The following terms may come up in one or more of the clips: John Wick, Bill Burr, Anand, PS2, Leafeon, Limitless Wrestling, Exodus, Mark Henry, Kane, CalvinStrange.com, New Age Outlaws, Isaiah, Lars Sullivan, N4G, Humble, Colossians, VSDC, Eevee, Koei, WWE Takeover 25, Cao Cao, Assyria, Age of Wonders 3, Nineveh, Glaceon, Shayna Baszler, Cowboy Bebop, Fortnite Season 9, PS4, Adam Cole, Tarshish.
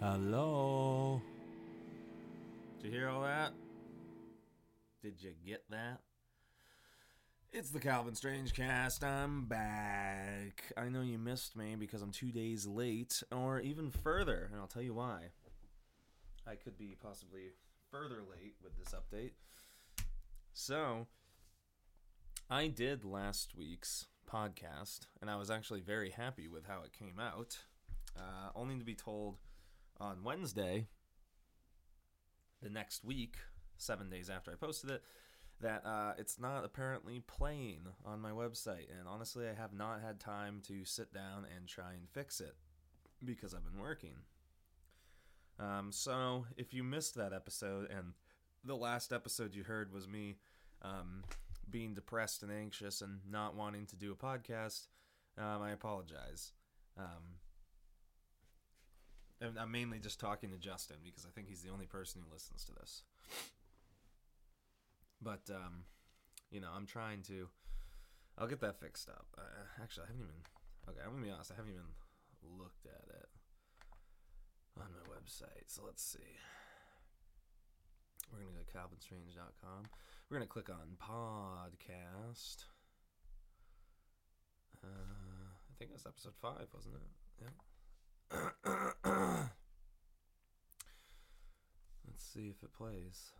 Hello? Did you hear all that? Did you get that? It's the Calvin Strangecast. I'm back. I know you missed me because I'm 2 days late, or even further, and I'll tell you why. I could be possibly further late with this update. So, I did last week's podcast, and I was actually very happy with how it came out, only to be told on Wednesday, the next week, 7 days after I posted it, that it's not apparently playing on my website. And honestly, I have not had time to sit down and try and fix it because I've been working. So if you missed that episode, and the last episode you heard was me being depressed and anxious and not wanting to do a podcast, I apologize. And I'm mainly just talking to Justin because I think he's the only person who listens to this. But, you know, I'm trying to... I'll get that fixed up. Actually, I haven't even... Okay, I'm going to be honest. I haven't even looked at it on my website. So let's see. We're going to go to CalvinStrange.com. We're going to click on podcast. I think that's episode 5, wasn't it? Yeah. Let's see if it plays.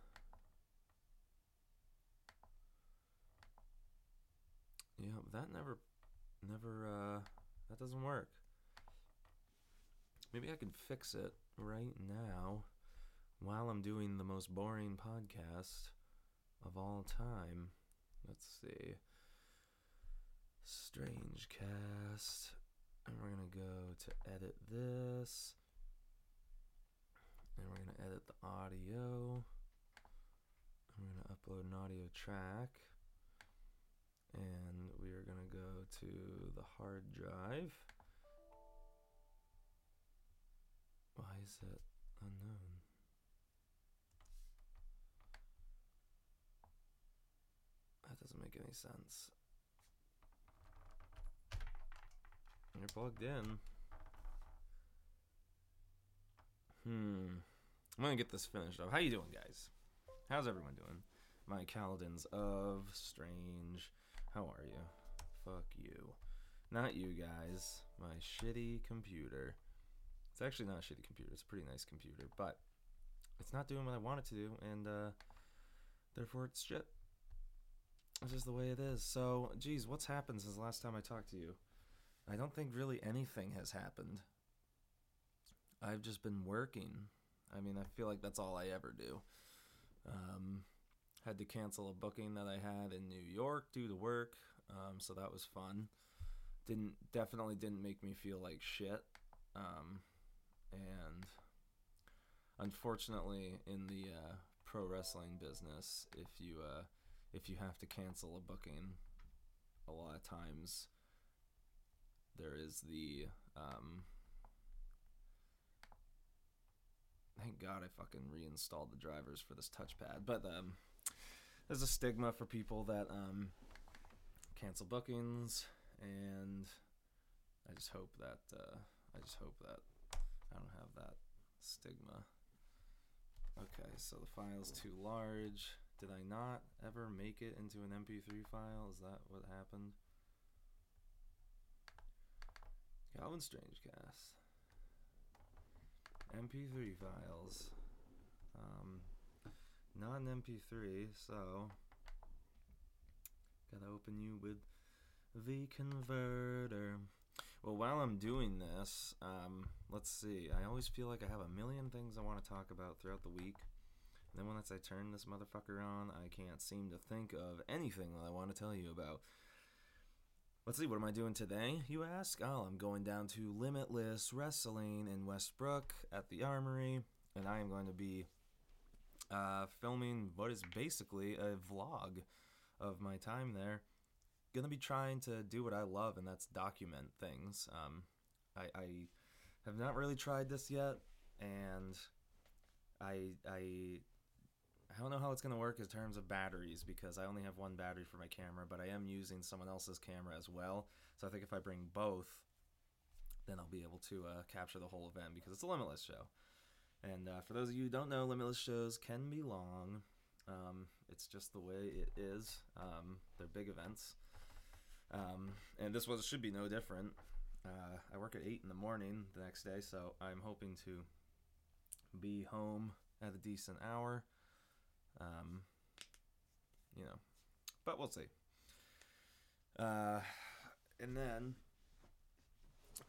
Yeah, that never that doesn't work. Maybe I can fix it right now while I'm doing the most boring podcast of all time. Let's see. Strangecast. And we're going to go to edit this. And we're going to edit the audio. And we're going to upload an audio track. And we are going to go to the hard drive. Why is it unknown? That doesn't make any sense. You're plugged in. I'm going to get this finished up. How you doing, guys? How's everyone doing? My Caldens of Strange. How are you? Fuck you. Not you guys. My shitty computer. It's actually not a shitty computer. It's a pretty nice computer. But it's not doing what I want it to do. And therefore it's shit. It's just the way it is. So, geez, what's happened since the last time I talked to you? I don't think really anything has happened. I've just been working. I mean, I feel like that's all I ever do. Had to cancel a booking that I had in New York due to work, so that was fun. Definitely didn't make me feel like shit. And unfortunately, in the pro wrestling business, if you have to cancel a booking, a lot of times. There is the, thank God I fucking reinstalled the drivers for this touchpad, but there's a stigma for people that cancel bookings, and I just hope that, I don't have that stigma. Okay, so the file's too large. Did I not ever make it into an MP3 file? Is that what happened? Calvin Strangecast. MP3 files. Not an MP3, so gotta open you with the converter. Well, while I'm doing this, let's see. I always feel like I have a million things I want to talk about throughout the week. And then once I turn this motherfucker on, I can't seem to think of anything that I want to tell you about. Let's see, what am I doing today, you ask? Oh, I'm going down to Limitless Wrestling in Westbrook at the Armory, and I am going to be filming what is basically a vlog of my time there. Going to be trying to do what I love, and that's document things. I have not really tried this yet, and I don't know how it's going to work in terms of batteries because I only have one battery for my camera, but I am using someone else's camera as well. So I think if I bring both, then I'll be able to capture the whole event because it's a Limitless show. And for those of you who don't know, Limitless shows can be long. It's just the way it is. They're big events. And this was should be no different. I work at 8 in the morning the next day, so I'm hoping to be home at a decent hour. You know, but we'll see. And then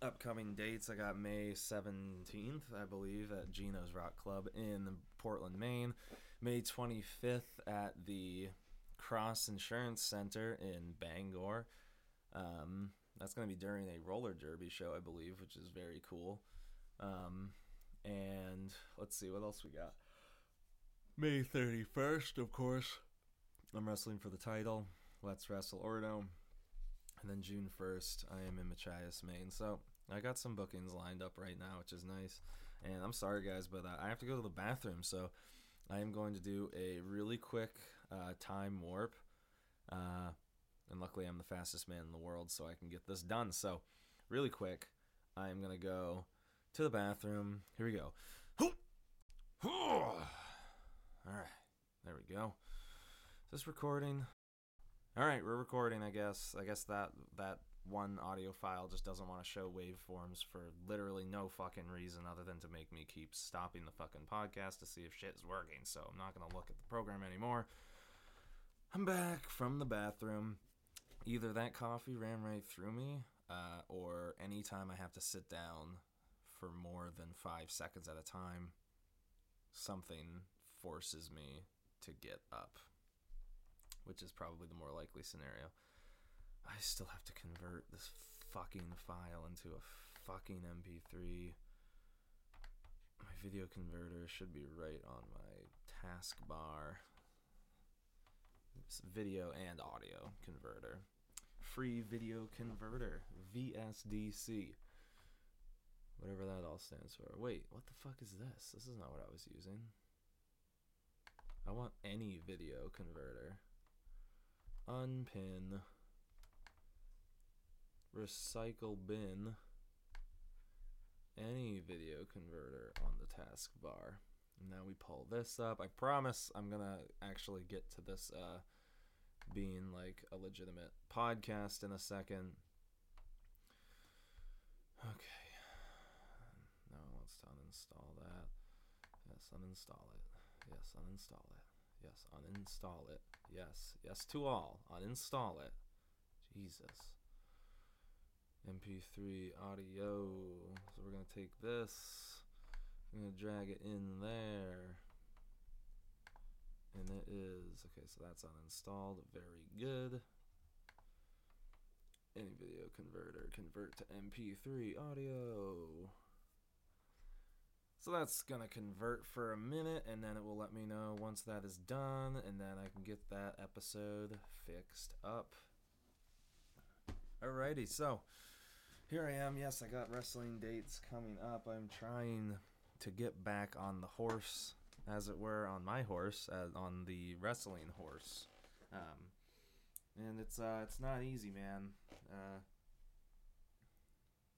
upcoming dates, I got May 17th, I believe, at Geno's Rock Club in Portland, Maine. May 25th at the Cross Insurance Center in Bangor. That's going to be during a roller derby show, I believe, which is very cool. And let's see, what else we got? May 31st, of course, I'm wrestling for the title. Let's Wrestle Ordo. And then June 1st, I am in Machias, Maine. So I got some bookings lined up right now, which is nice. And I'm sorry, guys, but I have to go to the bathroom. So I am going to do a really quick time warp. And luckily, I'm the fastest man in the world, so I can get this done. So really quick, I am going to go to the bathroom. Here we go. All right. There we go. Is this recording? All right, we're recording, I guess. I guess that one audio file just doesn't want to show waveforms for literally no fucking reason other than to make me keep stopping the fucking podcast to see if shit's working. So I'm not going to look at the program anymore. I'm back from the bathroom. Either that coffee ran right through me, or any time I have to sit down for more than 5 seconds at a time, something forces me to get up, which is probably the more likely scenario. I still have to convert this fucking file into a fucking MP3. My video converter should be right on my taskbar. It's video and audio converter. Free video converter, VSDC. Whatever that all stands for. Wait, what the fuck is this? This is not what I was using. I want any video converter. Unpin, recycle bin, any video converter on the taskbar. Now we pull this up. I promise I'm gonna actually get to this being like a legitimate podcast in a second. Okay, now let's uninstall that. Yes, uninstall it. Yes, uninstall it. Yes, uninstall it. Yes, yes to all. Uninstall it. Jesus. MP3 audio. So we're going to take this. I'm going to drag it in there. And it is... Okay, so that's uninstalled. Very good. Any video converter. Convert to MP3 audio. So that's going to convert for a minute, and then it will let me know once that is done, and then I can get that episode fixed up. Alrighty, so here I am. Yes, I got wrestling dates coming up. I'm trying to get back on the horse, as it were, on my horse, on the wrestling horse. And it's not easy, man.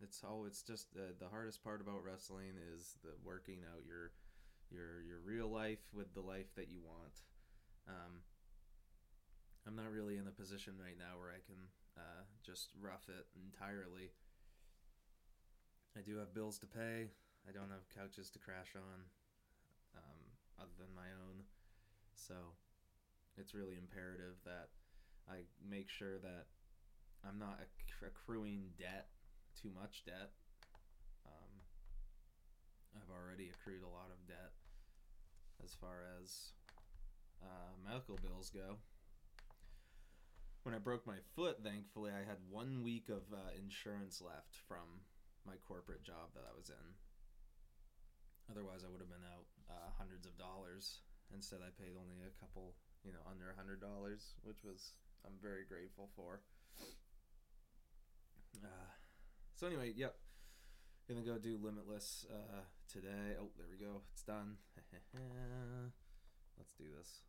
It's just the hardest part about wrestling is the working out your real life with the life that you want. I'm not really in a position right now where I can just rough it entirely. I do have bills to pay. I don't have couches to crash on, other than my own. So it's really imperative that I make sure that I'm not accruing debt. Too much debt. I've already accrued a lot of debt as far as medical bills go. When I broke my foot, thankfully, I had 1 week of insurance left from my corporate job that I was in. Otherwise, I would have been out hundreds of dollars. Instead, I paid only a couple, under $100, which I'm very grateful for. So anyway, yep, gonna go do Limitless today. Oh, there we go. It's done. Let's do this.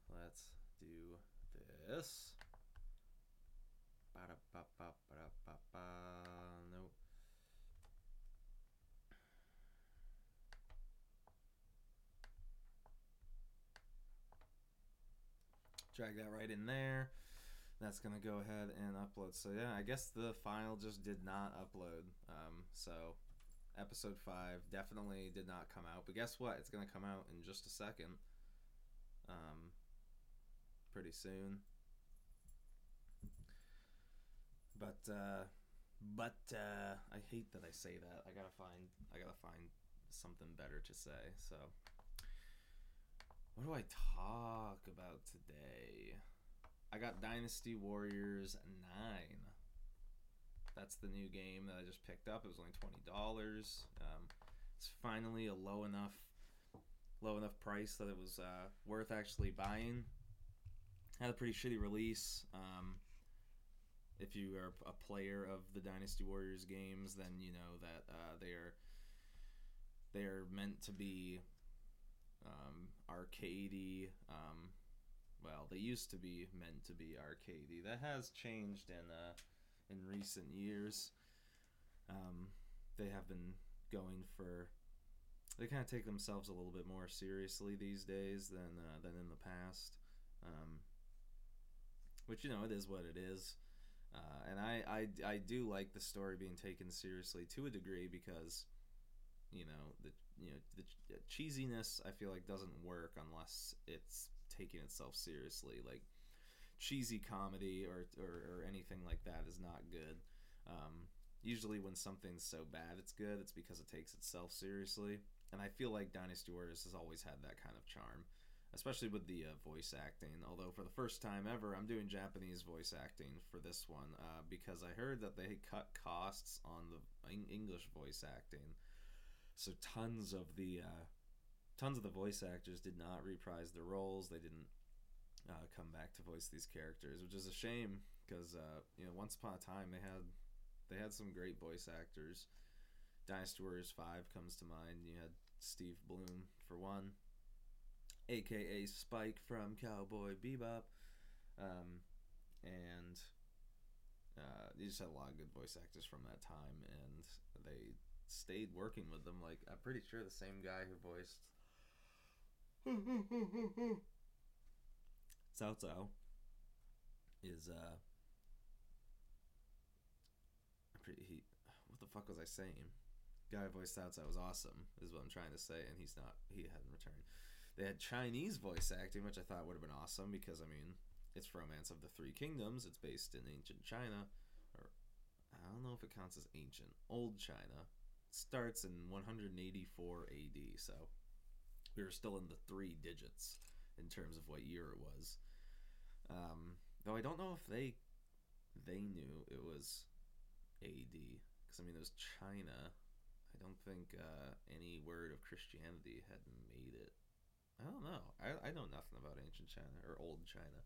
Nope. drag that right in there. That's going to go ahead and upload. So yeah, I guess the file just did not upload. So episode 5 definitely did not come out. But guess what? It's going to come out in just a second. Pretty soon. But I hate that I say that. I gotta find something better to say. So, what do I talk about today? I got Dynasty Warriors 9. That's the new game that I just picked up. It was only $20. It's finally a low enough price that it was worth actually buying. Had a pretty shitty release. If you are a player of the Dynasty Warriors games, then you know that they are meant to be arcadey. Well, they used to be meant to be arcadey. That has changed in recent years. They have been going for. They kind of take themselves a little bit more seriously these days than in the past. Which, you know, it is what it is. And I do like the story being taken seriously to a degree because, the cheesiness, I feel like, doesn't work unless it's taking itself seriously. Like, cheesy comedy or anything like that is not good. Usually when something's so bad it's good, it's because it takes itself seriously. And I feel like Dynasty Warriors has always had that kind of charm, especially with the voice acting. Although for the first time ever, I'm doing Japanese voice acting for this one because I heard that they cut costs on the English voice acting. So tons of the voice actors did not reprise their roles. They didn't come back to voice these characters, which is a shame because once upon a time they had some great voice actors. Dynasty Warriors 5 comes to mind. You had Steve Bloom for one, AKA Spike from Cowboy Bebop, and you just had a lot of good voice actors from that time, and they stayed working with them. Like, I'm pretty sure the same guy who voiced Cao Cao is what the fuck was I saying? Guy who voiced Cao Cao was awesome, is what I'm trying to say, and he hadn't returned. They had Chinese voice acting, which I thought would have been awesome because, I mean, it's Romance of the Three Kingdoms. It's based in ancient China. Or I don't know if it counts as ancient. Old China. It starts in 184 AD, so we were still in the three digits in terms of what year it was. Though I don't know if they knew it was AD because, I mean, it was China. I don't think any word of Christianity had made it. I don't know. I know nothing about ancient China or old China.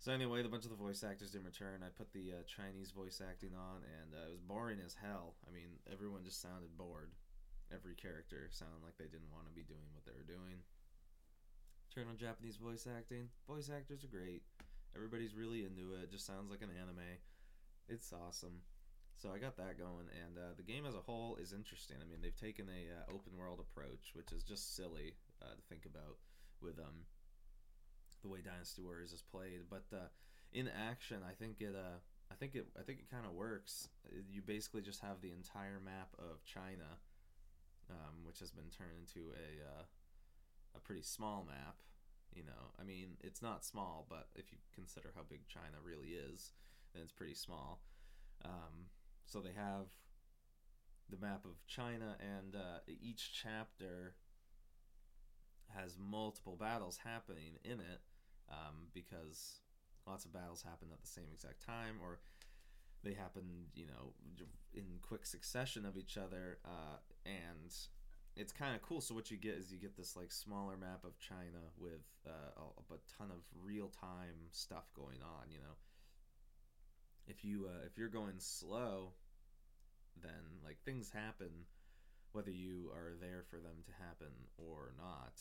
So anyway, the bunch of the voice actors didn't return. I put the Chinese voice acting on, and it was boring as hell. I mean, everyone just sounded bored. Every character sounded like they didn't want to be doing what they were doing. Turn on Japanese voice acting. Voice actors are great. Everybody's really into it. It just sounds like an anime. It's awesome. So I got that going, and the game as a whole is interesting. I mean, they've taken a open-world approach, which is just silly to think about with the way Dynasty Warriors is played. But in action, I think it kind of works. You basically just have the entire map of China, which has been turned into a pretty small map. You know, I mean, it's not small, but if you consider how big China really is, then it's pretty small. So they have the map of China, and each chapter has multiple battles happening in it because lots of battles happen at the same exact time, or they happen, in quick succession of each other, and it's kind of cool. So what you get is you get this, like, smaller map of China with a ton of real-time stuff going on, If you're going slow, then, like, things happen whether you are there for them to happen or not.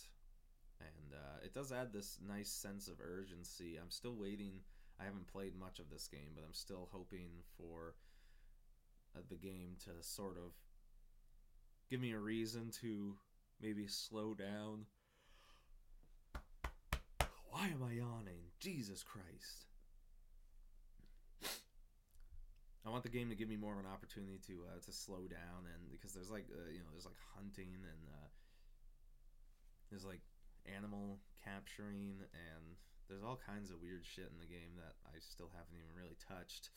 And it does add this nice sense of urgency. I'm still waiting. I haven't played much of this game, but I'm still hoping for the game to sort of give me a reason to maybe slow down. Why am I yawning? Jesus Christ. I want the game to give me more of an opportunity to slow down, and because there's like there's like hunting and there's like animal capturing, and there's all kinds of weird shit in the game that I still haven't even really touched.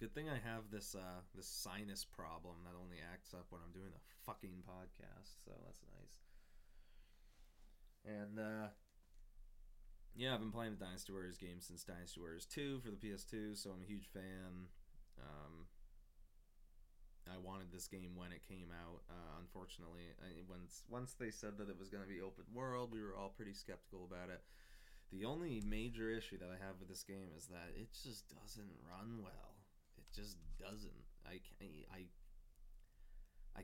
Good thing I have this this sinus problem that only acts up when I'm doing a fucking podcast, so that's nice. And yeah, I've been playing the Dynasty Warriors game since Dynasty Warriors 2 for the PS2, so I'm a huge fan. I wanted this game when it came out. Unfortunately, once they said that it was going to be open world, we were all pretty skeptical about it. The only major issue that I have with this game is that it just doesn't run well. It just doesn't. I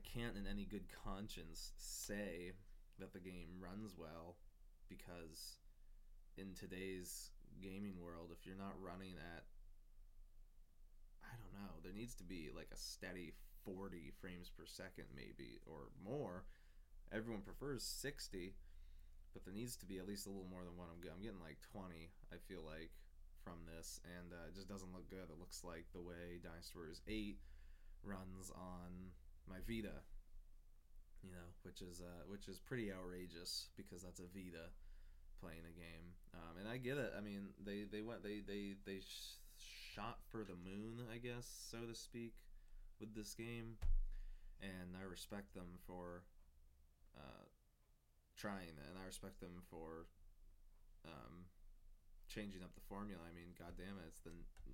can't in any good conscience say that the game runs well, because in today's gaming world, if you're not running at, I don't know, there needs to be like a steady 40 frames per second maybe, or more. Everyone prefers 60, but there needs to be at least a little more than what I'm getting like 20, I feel like, from this, and it just doesn't look good. It looks like the way Dynasty Warriors 8 runs on my Vita, you know, which is pretty outrageous, because that's a Vita playing a game. And I get it. I mean, they shot for the moon, I guess, so to speak, with this game, and I respect them for trying, and I respect them for changing up the formula. I mean, goddamn it,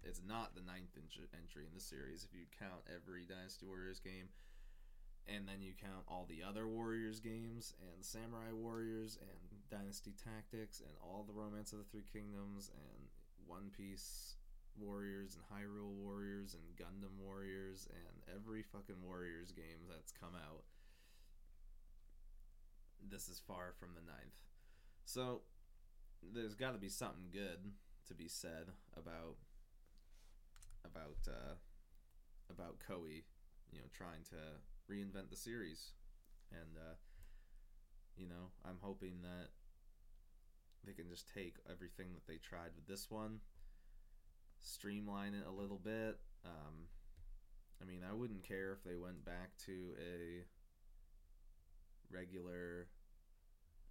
it's not the ninth entry in the series if you count every Dynasty Warriors game, and then you count all the other Warriors games, and Samurai Warriors, and Dynasty Tactics, and all the Romance of the Three Kingdoms, and One Piece Warriors, and Hyrule Warriors, and Gundam Warriors, and every fucking Warriors game that's come out. This is far from the ninth. So, there's got to be something good to be said about Koei, you know, trying to reinvent the series, and you know, I'm hoping that they can just take everything that they tried with this one, streamline it a little bit. I mean, I wouldn't care if they went back to a regular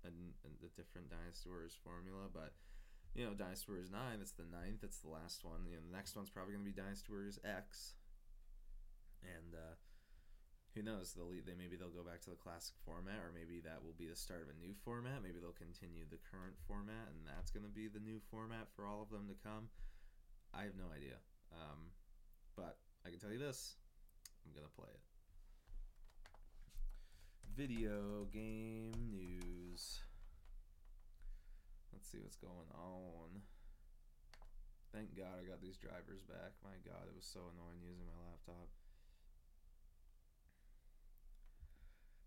and the different Dynasty Warriors formula, but you know, Dynasty Warriors 9, it's the ninth, it's the last one. You know, the next one's probably going to be Dynasty Warriors X, and who knows? Maybe they'll go back to the classic format, or maybe that will be the start of a new format. Maybe they'll continue the current format, and that's going to be the new format for all of them to come. I have no idea, but I can tell you this: I'm gonna play it. Video game news. Let's see what's going on. Thank God I got these drivers back. My God, it was so annoying using my laptop.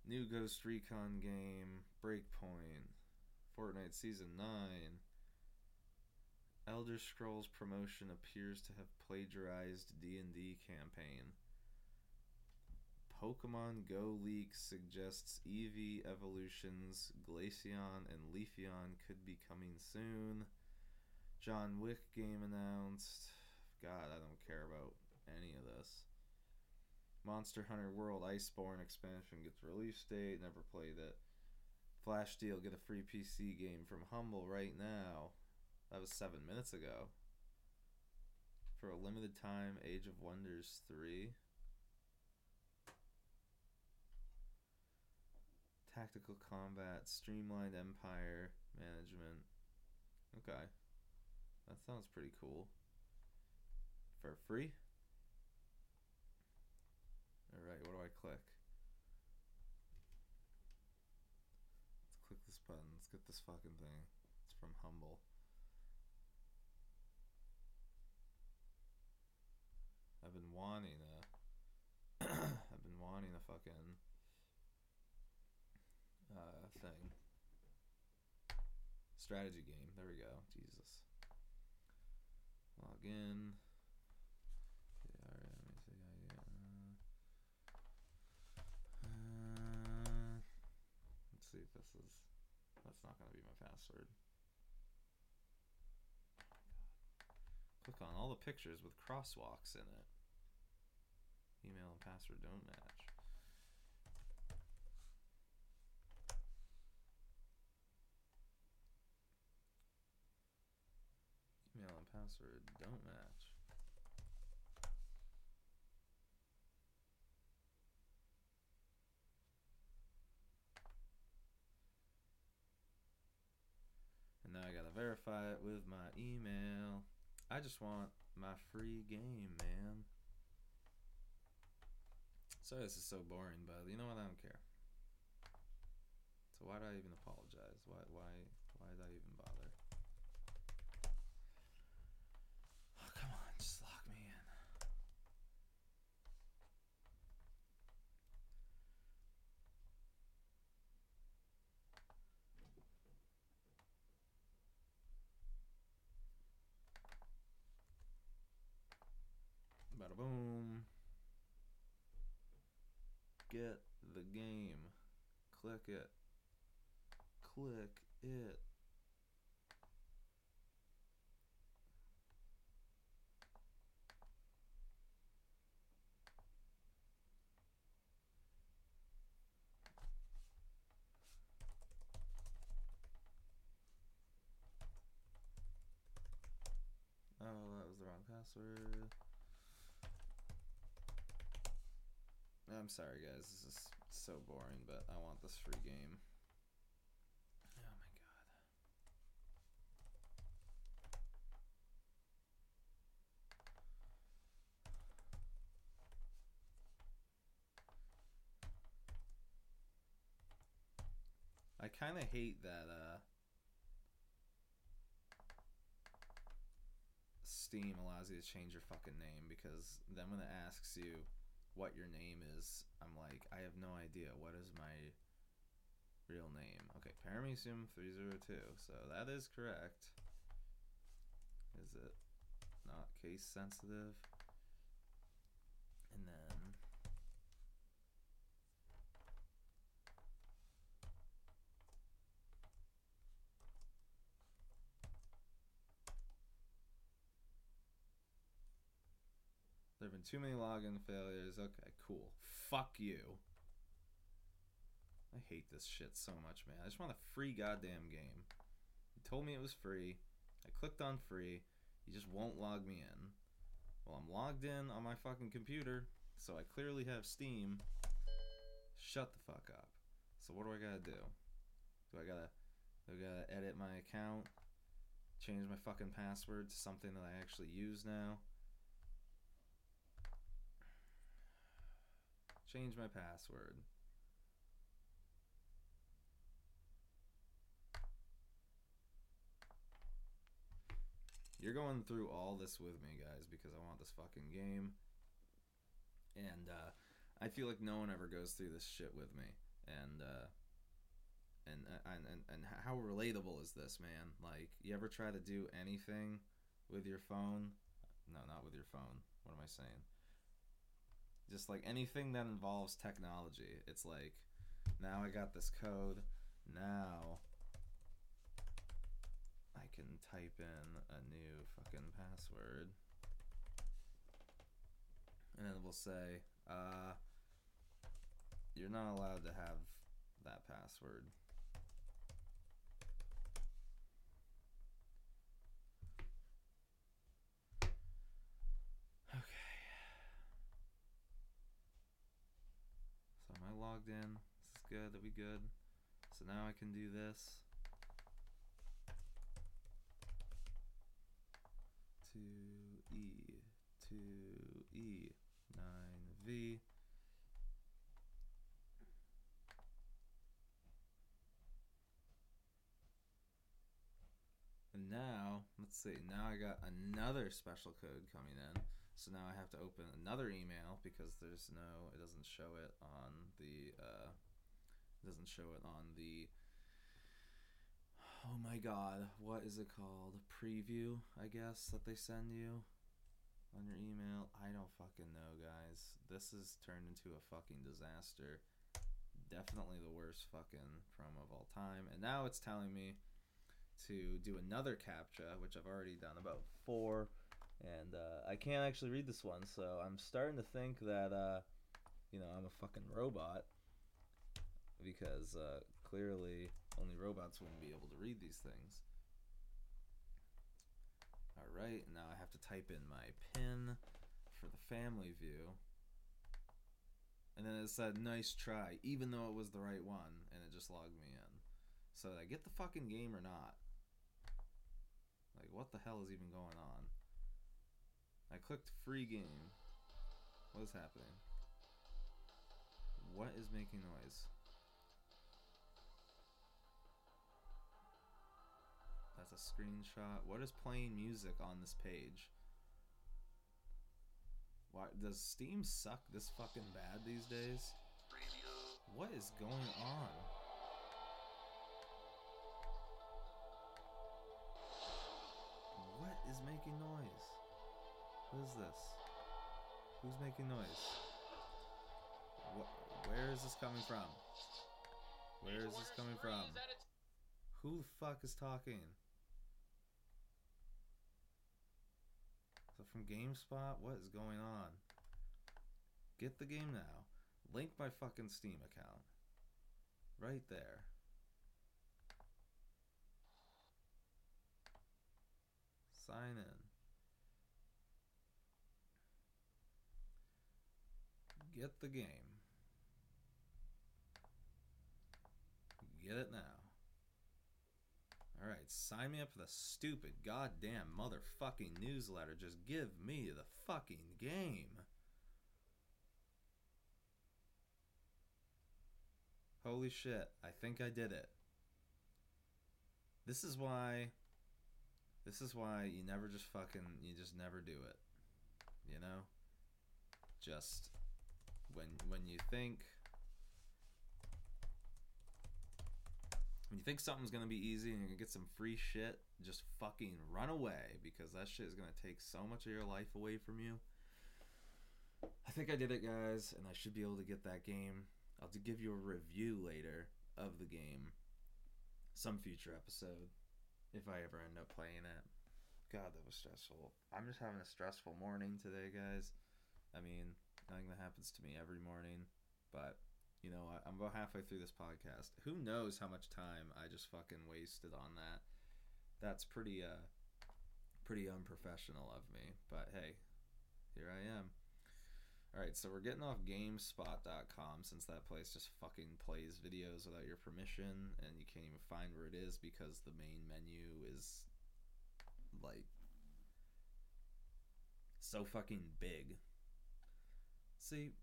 New Ghost Recon game, Breakpoint, Fortnite Season 9, Elder Scrolls promotion appears to have plagiarized D&D campaign, Pokemon Go leak suggests Eevee evolutions, Glaceon and Leafeon could be coming soon, John Wick game announced. God, I don't care about any of this. Monster Hunter World Iceborne expansion gets release date. Never played it. Flash deal, get a free PC game from Humble right now. That was 7 minutes ago. For a limited time, Age of Wonders 3. Tactical combat, streamlined empire management. Okay. That sounds pretty cool. For free? Alright, what do I click? Let's click this button. Let's get this fucking thing. It's from Humble. I've been wanting a fucking thing. Strategy game. There we go. Jesus. Log in. Yeah, alright, let me see. Yeah. Let's see if that's not not going to be my password. Oh my God. Click on all the pictures with crosswalks in it. Email and password don't match. Email and password don't match. And now I gotta verify it with my email. I just want my free game, man. Sorry this is so boring, but you know what? I don't care. So why do I even apologize? Why did I even bother? Oh, come on, just lock me in. Bada boom. Get the game. Click it. Click it. Oh, that was the wrong password. I'm sorry guys, this is so boring, but I want this free game. Oh my God. I kind of hate that Steam allows you to change your fucking name, because then when it asks you what your name is, I'm like, I have no idea. What is my real name? Okay, Paramecium302. So that is correct. Is it not case sensitive? And then there have been too many login failures. Okay, cool. Fuck you. I hate this shit so much, man. I just want a free goddamn game. You told me it was free. I clicked on free. You just won't log me in. Well, I'm logged in on my fucking computer, so I clearly have Steam. Shut the fuck up. So what do I gotta do? Do I gotta edit my account? Change my fucking password to something that I actually use now? Change my password. You're going through all this with me, guys, because I want this fucking game. And I feel like no one ever goes through this shit with me. And how relatable is this, man? Like, you ever try to do anything with your phone? No, not with your phone. What am I saying? Just like anything that involves technology. It's like, now I got this code. Now I can type in a new fucking password. And then it will say, you're not allowed to have that password. Okay. So am I logged in? This is good, that'll be good. So now I can do this. Two E, 9V. And now, let's see, now I got another special code coming in. So now I have to open another email because there's no, it doesn't show it on the, oh my God, what is it called? Preview, I guess, that they send you on your email. I don't fucking know, guys. This is turned into a fucking disaster. definitely the worst fucking promo of all time. And now it's telling me to do another CAPTCHA, which I've already done about 4. And I can't actually read this one, so I'm starting to think that, you know, I'm a fucking robot. Because clearly only robots wouldn't be able to read these things. Alright, now I have to type in my PIN for the family view. And then it said, nice try, even though it was the right one, and it just logged me in. So did I get the fucking game or not? Like, what the hell is even going on? I clicked free game. What is happening? What is making noise? That's a screenshot. What is playing music on this page? Why does Steam suck this fucking bad these days? What is going on? What is making noise? What is this? Who's making noise? Where is this coming from? Where is this coming from? Who the fuck is talking? So from GameSpot, what is going on? Get the game now. Link my fucking Steam account. Right there. Sign in. Get the game. Get it now. Alright, sign me up for the stupid goddamn motherfucking newsletter. Just give me the fucking game. Holy shit, I think I did it. This is why you never just fucking, you just never do it. You know? Just when you think... When you think something's going to be easy and you're going to get some free shit, just fucking run away, because that shit is going to take so much of your life away from you. I think I did it, guys, and I should be able to get that game. I'll have to give you a review later of the game. Some future episode, if I ever end up playing it. God, that was stressful. I'm just having a stressful morning today, guys. I mean, nothing that happens to me every morning, but... You know, I'm about halfway through this podcast. Who knows how much time I just fucking wasted on that. That's pretty unprofessional of me. But hey, here I am. Alright, so we're getting off GameSpot.com, since that place just fucking plays videos without your permission. And you can't even find where it is because the main menu is, like, so fucking big. See...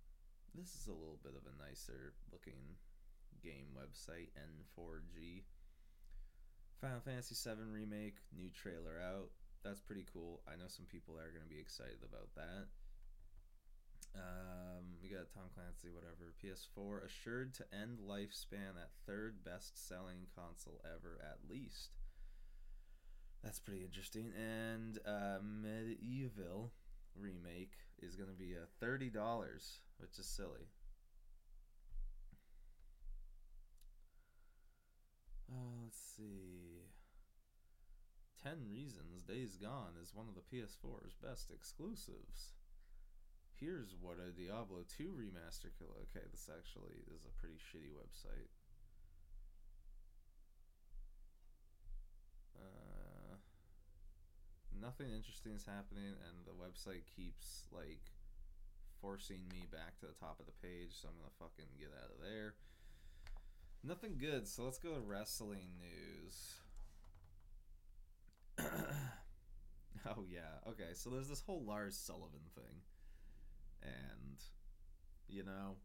This is a little bit of a nicer looking game website, N4G. Final Fantasy VII Remake, new trailer out. That's pretty cool. I know some people that are going to be excited about that. We got Tom Clancy, whatever. PS4, assured to end lifespan at third best-selling console ever, at least. That's pretty interesting. And Medieval Remake is going to be $30, which is silly. Let's see. 10 Reasons Days Gone is one of the PS4's best exclusives. Here's what a Diablo 2 remaster could... Okay, this actually is a pretty shitty website. Nothing interesting is happening, and the website keeps, like, forcing me back to the top of the page, so I'm gonna fucking get out of there. Nothing good, so let's go to wrestling news. Oh, yeah. Okay, so there's this whole Lars Sullivan thing. And, you know,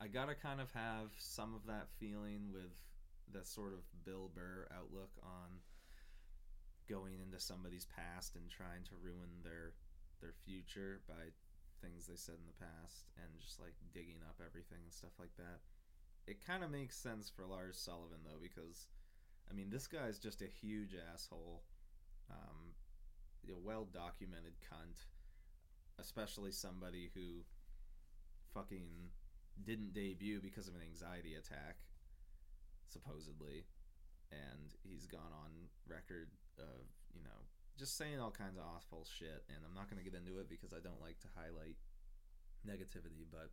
I gotta kind of have some of that feeling with that sort of Bill Burr outlook on going into somebody's past and trying to ruin their future by things they said in the past, and just like digging up everything and stuff like that. It kind of makes sense for Lars Sullivan, though, because I mean, this guy's just a huge asshole, a well-documented cunt, especially somebody who fucking didn't debut because of an anxiety attack, supposedly, and he's gone on record of, you know, just saying all kinds of awful shit, and I'm not going to get into it because I don't like to highlight negativity, but,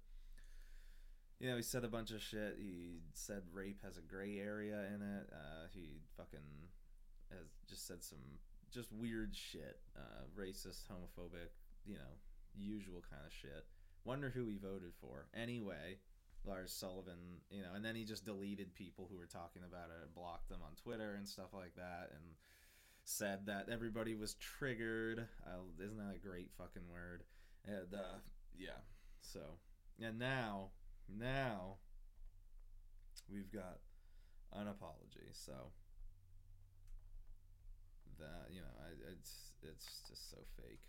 you know, he said a bunch of shit. He said rape has a gray area in it. He fucking has just said some just weird shit, racist, homophobic, you know, usual kind of shit. Wonder who he voted for. Anyway, Lars Sullivan, you know, and then he just deleted people who were talking about it, blocked them on Twitter and stuff like that, and said that everybody was triggered. Isn't that a great fucking word? And, yeah. So, and now, we've got an apology, so... That, you know, it's just so fake.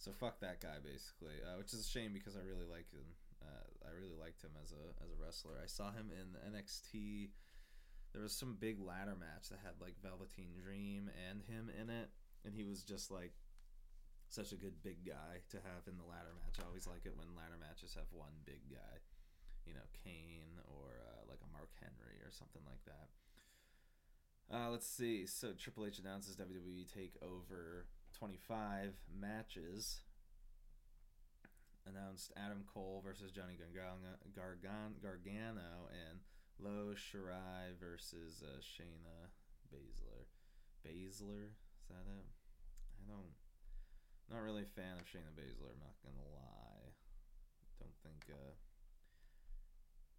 So fuck that guy, basically, which is a shame because I really like him. I really liked him as a wrestler. I saw him in NXT. There was some big ladder match that had like Velveteen Dream and him in it, and he was just like such a good big guy to have in the ladder match. I always like it when ladder matches have one big guy, you know, Kane or like a Mark Henry or something like that. Let's see. So Triple H announces WWE Takeover 25 matches. Announced Adam Cole versus Johnny Gargano and Lo Shirai versus Shayna Baszler. Baszler? Is that it? Not really a fan of Shayna Baszler, I'm not going to lie. Don't think...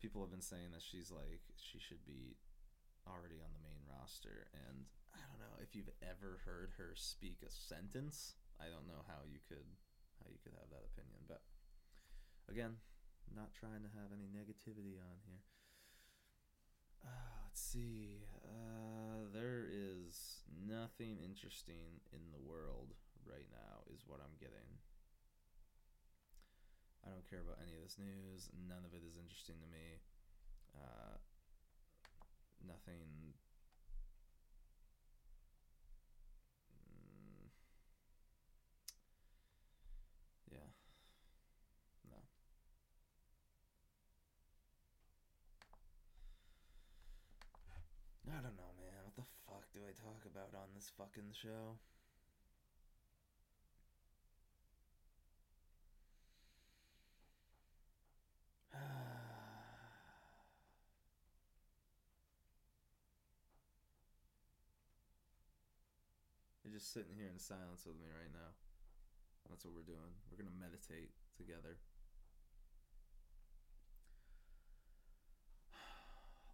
people have been saying that she's like... She should be... already on the main roster, and I don't know if you've ever heard her speak a sentence. I don't know how you could have that opinion, but again, not trying to have any negativity on here. Let's see. There is nothing interesting in the world right now is what I'm getting. I don't care about any of this news. None of it is interesting to me. Nothing. Yeah. No. I don't know, man. What the fuck do I talk about on this fucking show? You're just sitting here in silence with me right now. That's what we're doing. We're going to meditate together.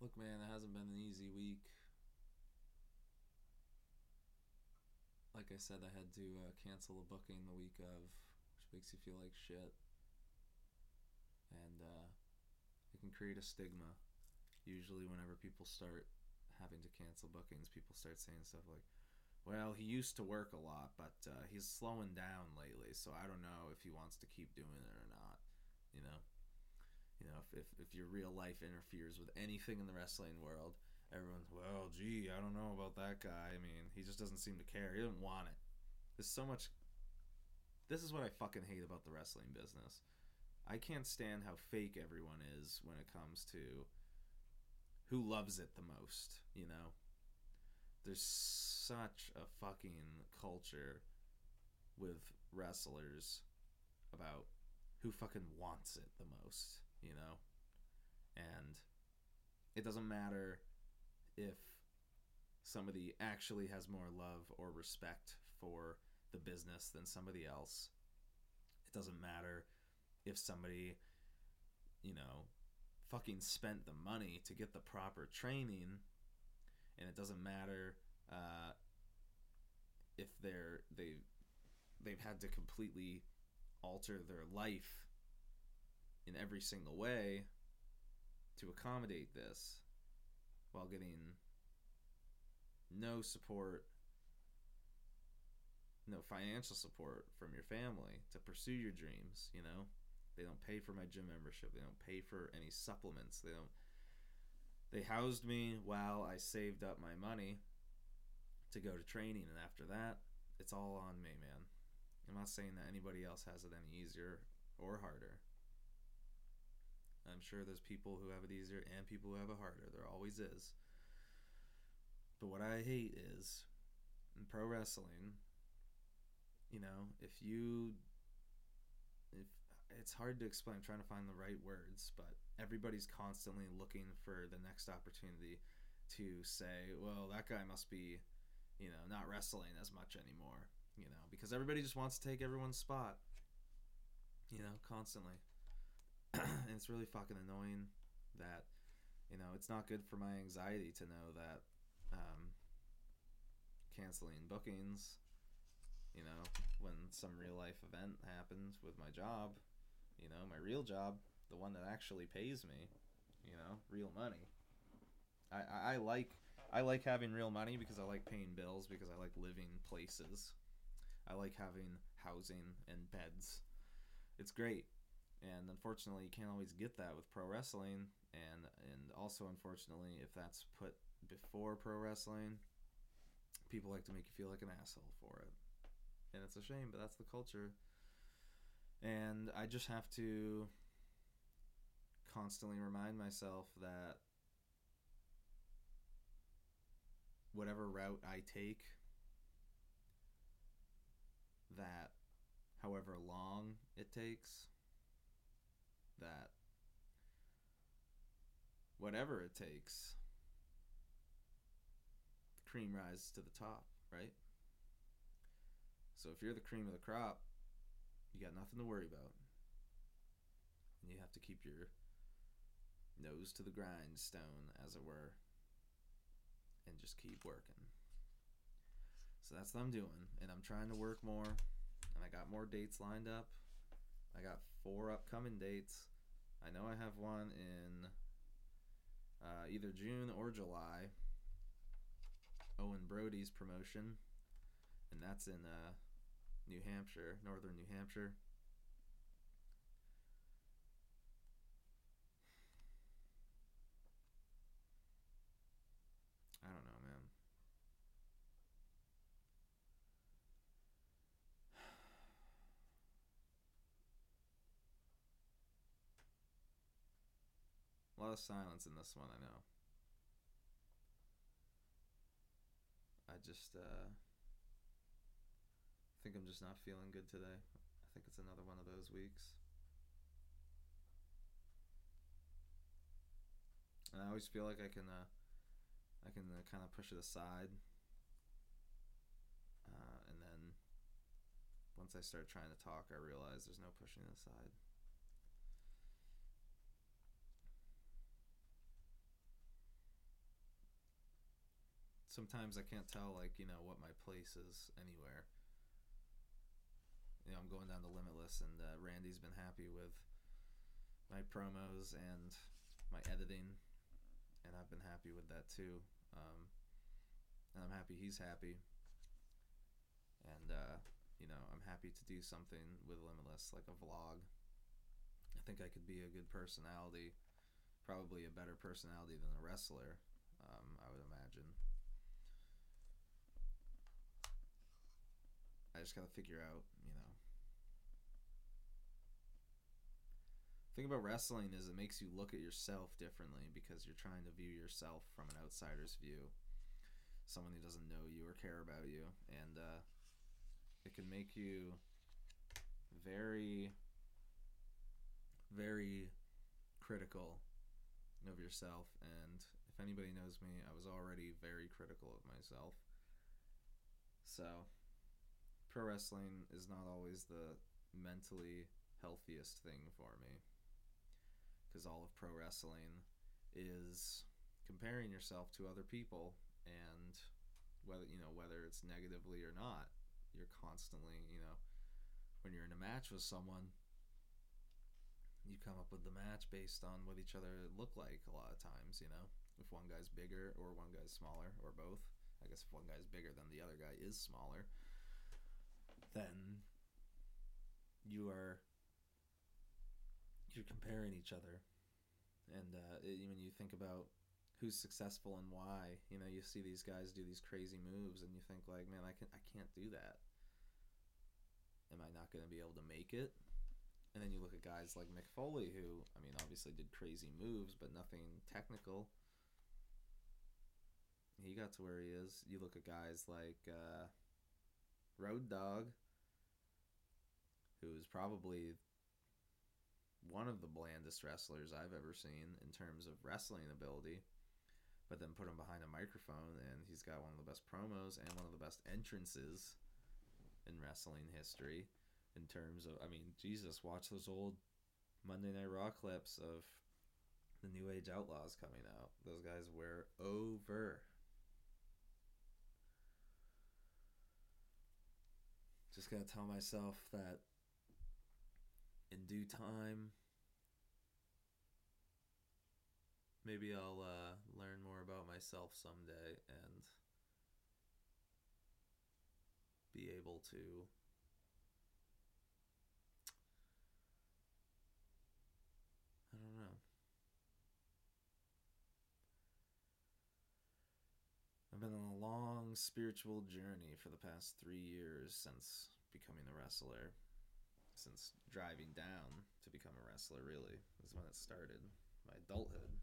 Look, man, it hasn't been an easy week. Like I said, I had to cancel a booking the week of, which makes you feel like shit. And it can create a stigma. Usually whenever people start having to cancel bookings, people start saying stuff like, well, he used to work a lot, but he's slowing down lately, so I don't know if he wants to keep doing it or not, you know? You know, if your real life interferes with anything in the wrestling world, everyone's, well, gee, I don't know about that guy. I mean, he just doesn't seem to care. He doesn't want it. There's so much... This is what I fucking hate about the wrestling business. I can't stand how fake everyone is when it comes to who loves it the most, you know? There's such a fucking culture with wrestlers about who fucking wants it the most, you know? And it doesn't matter if somebody actually has more love or respect for the business than somebody else. It doesn't matter if somebody, you know, fucking spent the money to get the proper training. And it doesn't matter if they've had to completely alter their life in every single way to accommodate this while getting no support, no financial support from your family to pursue your dreams, you know? They don't pay for my gym membership. They don't pay for any supplements. They housed me while I saved up my money to go to training, and after that, it's all on me, man. I'm not saying that anybody else has it any easier or harder. I'm sure there's people who have it easier and people who have it harder. There always is. But what I hate is, in pro wrestling, you know, if it's hard to explain, I'm trying to find the right words, but everybody's constantly looking for the next opportunity to say, well, that guy must be, you know, not wrestling as much anymore, you know, because everybody just wants to take everyone's spot, you know, constantly. And it's really fucking annoying that, you know, it's not good for my anxiety to know that canceling bookings, you know, when some real life event happens with my job, you know, my real job, the one that actually pays me, you know, real money. I like having real money because I like paying bills, because I like living places. I like having housing and beds. It's great. And unfortunately, you can't always get that with pro wrestling. And also, unfortunately, if that's put before pro wrestling, people like to make you feel like an asshole for it. And it's a shame, but that's the culture. And I just have to constantly remind myself that whatever route I take, that however long it takes, that whatever it takes, the cream rises to the top, right? So if you're the cream of the crop, you got nothing to worry about. And you have to keep your nose to the grindstone, as it were, and just keep working. So that's what I'm doing, and I'm trying to work more, and I got more dates lined up. I got 4 upcoming dates. I know I have one in either June or July. Owen Brody's promotion, and that's in New Hampshire, northern New Hampshire. I don't know, man. A lot of silence in this one, I know. I just think I'm just not feeling good today. I think it's another one of those weeks. And I always feel like I can kind of push it aside. And then once I start trying to talk, I realize there's no pushing it aside. Sometimes I can't tell, like, you know, what my place is anywhere. You know, I'm going down to Limitless, and Randy's been happy with my promos and my editing, and I've been happy with that too. And I'm happy he's happy. And, you know, I'm happy to do something with Limitless, like a vlog. I think I could be a good personality, probably a better personality than a wrestler, I would imagine. I just gotta figure out, you know. The thing about wrestling is it makes you look at yourself differently, because you're trying to view yourself from an outsider's view, someone who doesn't know you or care about you, and it can make you very, very critical of yourself. And if anybody knows me, I was already very critical of myself. So pro wrestling is not always the mentally healthiest thing for me, because all of pro wrestling is comparing yourself to other people, and whether it's negatively or not, you're constantly, you know, when you're in a match with someone, you come up with the match based on what each other look like a lot of times, you know, if one guy's bigger or one guy's smaller, or both. I guess if one guy's bigger, then the other guy is smaller. Then you're comparing each other, and when you think about who's successful and why, you know, you see these guys do these crazy moves, and you think like, man, I can't do that. Am I not going to be able to make it? And then you look at guys like Mick Foley, who, I mean, obviously did crazy moves, but nothing technical. He got to where he is. You look at guys like Road Dogg, who is probably one of the blandest wrestlers I've ever seen in terms of wrestling ability. But then put him behind a microphone, and he's got one of the best promos and one of the best entrances in wrestling history. In terms of, I mean, Jesus, watch those old Monday Night Raw clips of the New Age Outlaws coming out. Those guys were over. Just gotta tell myself that in due time, maybe I'll learn more about myself someday and be able to I don't know. I've been on a long spiritual journey for the past 3 years since becoming a wrestler. Since driving down to become a wrestler, really, is when it started. My adulthood.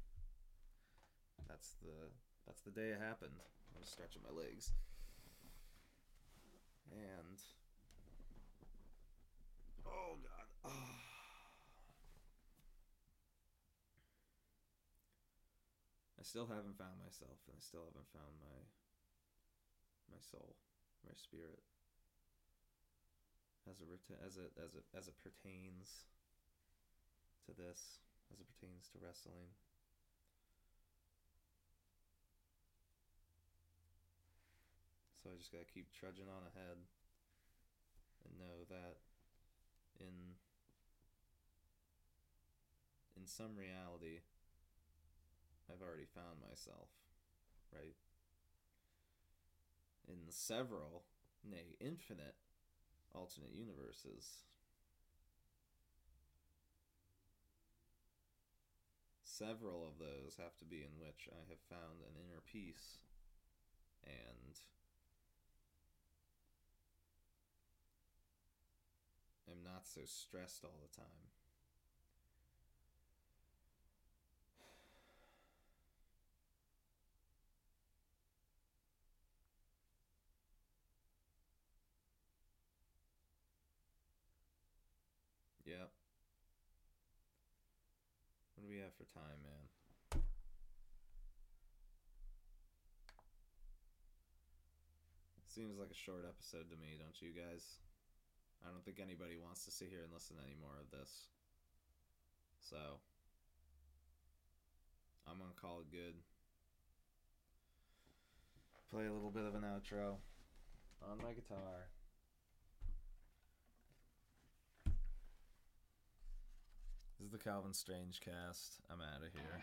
That's the day it happened. I was stretching my legs. And oh God. Oh. I still haven't found myself, and I still haven't found my soul, my spirit, as it pertains to this, as it pertains to wrestling. So I just gotta keep trudging on ahead, and know that in some reality, I've already found myself, right? In several, nay, infinite alternate universes. Several of those have to be in which I have found an inner peace and am not so stressed all the time. Yep. What do we have for time, man? Seems like a short episode to me, don't you guys? I don't think anybody wants to sit here and listen to any more of this. So, I'm gonna call it good. Play a little bit of an outro on my guitar. This is the Calvin Strangecast. I'm out of here.